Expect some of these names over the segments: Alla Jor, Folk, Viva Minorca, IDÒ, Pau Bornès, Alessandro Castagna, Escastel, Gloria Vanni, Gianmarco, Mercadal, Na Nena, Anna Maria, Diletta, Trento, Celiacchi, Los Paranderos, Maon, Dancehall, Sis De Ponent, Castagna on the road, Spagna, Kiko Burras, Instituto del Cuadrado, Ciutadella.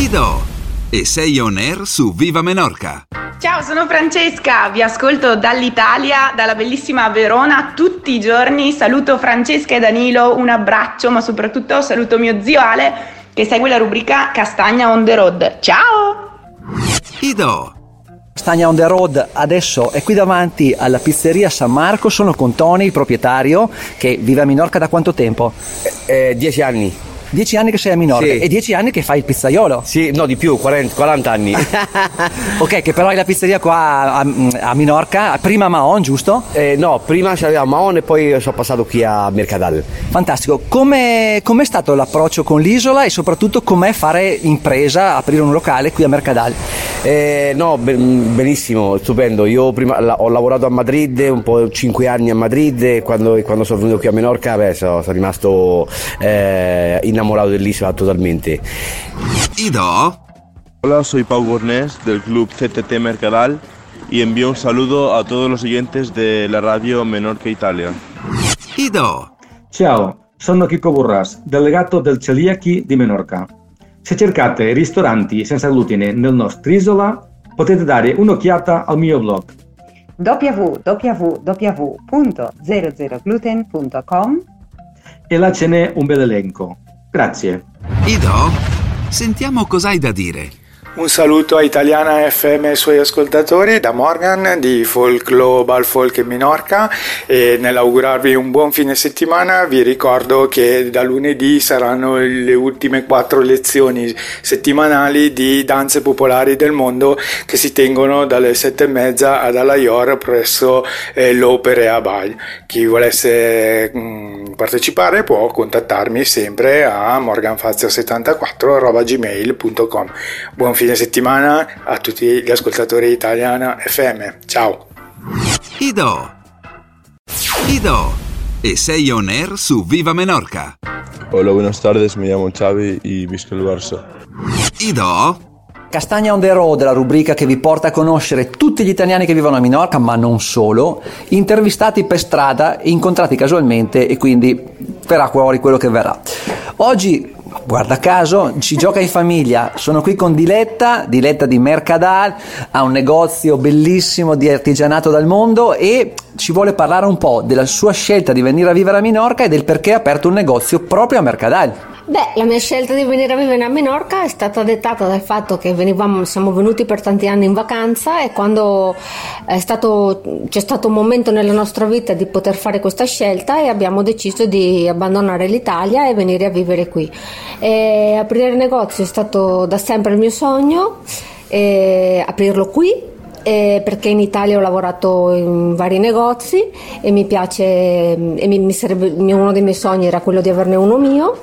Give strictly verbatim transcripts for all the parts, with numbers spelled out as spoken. Ti do e sei on air su Viva Minorca. Ciao, sono Francesca, vi ascolto dall'Italia, dalla bellissima Verona tutti i giorni. Saluto Francesca e Danilo, un abbraccio, ma soprattutto saluto mio zio Ale che segue la rubrica Castagna on the road. Ciao! Ti do Castagna on the road adesso è qui davanti alla pizzeria San Marco, sono con Tony, il proprietario, che vive a Minorca da quanto tempo? Eh, eh, dieci anni. Dieci anni che sei a Minorca, sì. E dieci anni che fai il pizzaiolo? Sì, no di più, quaranta, quaranta anni. Ok, che però hai la pizzeria qua a, a Minorca, prima a Maon, giusto? Eh, no, prima c'era a Maon e poi sono passato qui a Mercadal. Fantastico, com'è, com'è stato l'approccio con l'isola e soprattutto com'è fare impresa, aprire un locale qui a Mercadal? Eh, no, benissimo, stupendo. Io prima la, ho lavorato a Madrid, un po' cinque anni a Madrid, e quando, quando sono venuto qui a Minorca, beh, sono, sono rimasto eh, innamorato dell'isola totalmente. Ido. Hola, soy Pau Bornès del club C T T Mercadal y envío un saludo a todos los oyentes de la radio Minorca Italia. Ido. Ciao, sono Kiko Burras, delegato del Celiacchi di Minorca. Se cercate ristoranti senza glutine nel nostro isola, potete dare un'occhiata al mio blog w w w punto zero zero gluten punto com e là ce n'è un bel elenco. Grazie. Ido, sentiamo cosa hai da dire. Un saluto a Italiana F M e ai suoi ascoltatori da Morgan di Folk Global Folk Minorca, e nell'augurarvi un buon fine settimana vi ricordo che da lunedì saranno le ultime quattro lezioni settimanali di danze popolari del mondo che si tengono dalle sette e mezza ad Alla Jor presso eh, l'Opera a Bari. Chi volesse mh, partecipare può contattarmi sempre a morganfazio settantaquattro chiocciola gmail punto com. Buon fine settimana a tutti gli ascoltatori Italiana F M. Ciao. Ido. Ido. E sei on air su Viva Minorca. Hola, buenas tardes, me llamo Xavi y visco el Barça. Ido. Castagna on the road, la rubrica che vi porta a conoscere tutti gli italiani che vivono a Minorca, ma non solo, intervistati per strada, incontrati casualmente, e quindi verrà fuori quello che verrà. Oggi, guarda caso, ci gioca in famiglia. Sono qui con Diletta, Diletta di Mercadal, ha un negozio bellissimo di artigianato dal mondo e ci vuole parlare un po' della sua scelta di venire a vivere a Minorca e del perché ha aperto un negozio proprio a Mercadal. Beh, la mia scelta di venire a vivere a Minorca è stata dettata dal fatto che venivamo, siamo venuti per tanti anni in vacanza, e quando è stato, c'è stato un momento nella nostra vita di poter fare questa scelta, e abbiamo deciso di abbandonare l'Italia e venire a vivere qui. E aprire il negozio è stato da sempre il mio sogno, e aprirlo qui. Eh, perché in Italia ho lavorato in vari negozi e mi piace, e mi, mi sarebbe, uno dei miei sogni era quello di averne uno mio,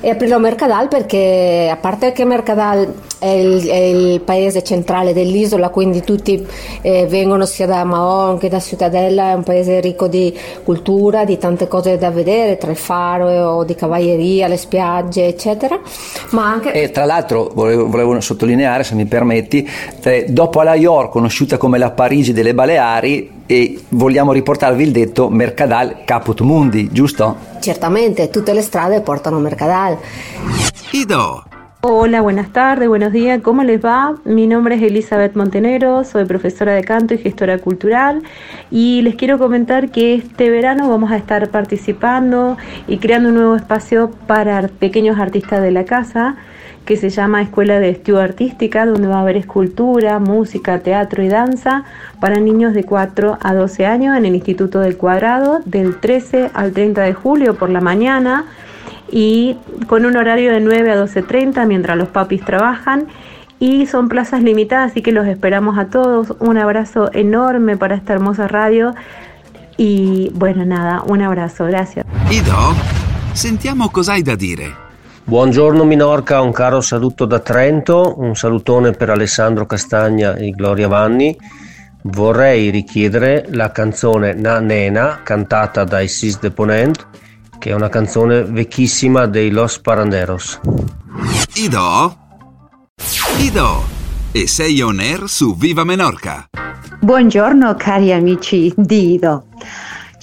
e aprirlo a Mercadal perché, a parte che Mercadal è il, è il paese centrale dell'isola, quindi tutti eh, vengono sia da Maon che da Ciutadella, è un paese ricco di cultura, di tante cose da vedere, tra il faro di cavalleria, le spiagge eccetera, ma anche... E tra l'altro volevo, volevo sottolineare, se mi permetti, eh, dopo Alla Jor, conosciuta come la Parigi delle Baleari, e vogliamo riportarvi il detto Mercadal caput mundi, giusto? Certamente, tutte le strade portano a Mercadal. Ido. Hola, buenas tardes, buenos días, ¿cómo les va? Mi nombre es Elizabeth Montenegro, soy profesora de canto y gestora cultural, y les quiero comentar que este verano vamos a estar participando y creando un nuevo espacio para pequeños artistas de la casa que se llama Escuela de Estudio Artística, donde va a haber escultura, música, teatro y danza para niños de cuatro a doce años en el Instituto del Cuadrado del trece al treinta de julio por la mañana, y con un horario de nueve a doce y media mientras los papis trabajan, y son plazas limitadas, así que los esperamos a todos. Un abrazo enorme para esta hermosa radio y bueno, nada, un abrazo, gracias. Ido, sentiamo cos'hai da dire. Buongiorno Minorca, un caro saluto da Trento, un salutone per Alessandro Castagna e Gloria Vanni. Vorrei richiedere la canzone Na Nena cantata dai Sis De Ponent, che è una canzone vecchissima dei Los Paranderos. Ido. Ido. E sei on air su Viva Minorca. Buongiorno cari amici di Ido.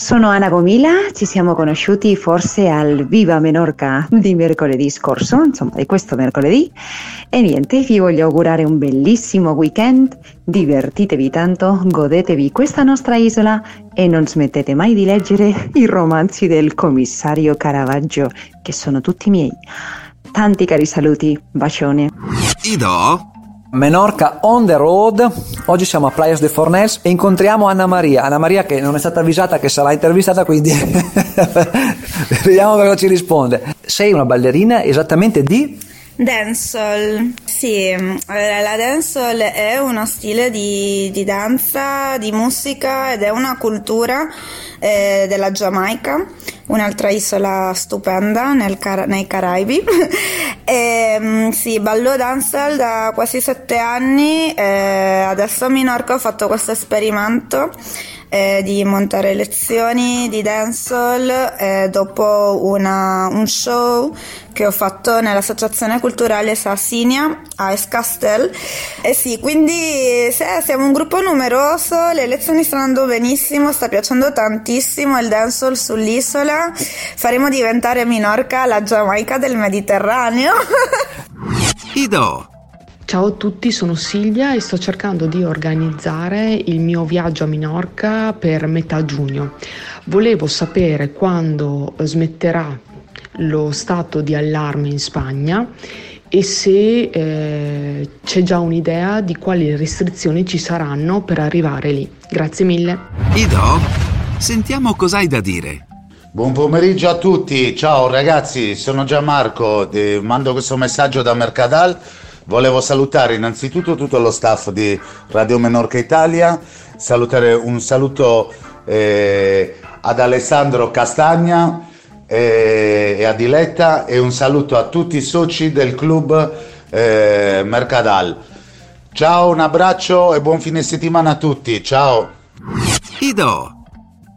Sono Ana Gomila, ci siamo conosciuti forse al Viva Minorca di mercoledì scorso, insomma di questo mercoledì, e niente, vi voglio augurare un bellissimo weekend, divertitevi tanto, godetevi questa nostra isola e non smettete mai di leggere i romanzi del commissario Caravaggio, che sono tutti miei. Tanti cari saluti, bacione. Ido? Menorca on the road. Oggi siamo a Playa de Fornells e incontriamo Anna Maria. Anna Maria che non è stata avvisata che sarà intervistata, quindi vediamo cosa ci risponde. Sei una ballerina esattamente di Dancehall. Sì, la Dancehall è uno stile di, di danza, di musica ed è una cultura eh, della Giamaica, un'altra isola stupenda nel Car- nei Caraibi. E, sì, ballo dancehall da quasi sette anni, eh, adesso a Minorca ho fatto questo esperimento eh, di montare lezioni di dancehall eh, dopo una, un show che ho fatto nell'associazione culturale Sassinia a Escastel. E sì, quindi se, siamo un gruppo numeroso, le lezioni stanno andando benissimo, sta piacendo tantissimo il dancehall sull'isola. Faremo diventare Minorca la Giamaica del Mediterraneo. Ido. Ciao a tutti, sono Silvia e sto cercando di organizzare il mio viaggio a Minorca per metà giugno. Volevo sapere quando smetterà lo stato di allarme in Spagna e se eh, c'è già un'idea di quali restrizioni ci saranno per arrivare lì. Grazie mille. Ido, sentiamo cosa hai da dire. Buon pomeriggio a tutti, ciao ragazzi, sono Gianmarco, mando questo messaggio da Mercadal. Volevo salutare innanzitutto tutto lo staff di Radio Minorca Italia, salutare un saluto eh, ad Alessandro Castagna eh, e a Diletta, e un saluto a tutti i soci del club eh, Mercadal. Ciao, un abbraccio e buon fine settimana a tutti, ciao. Ido.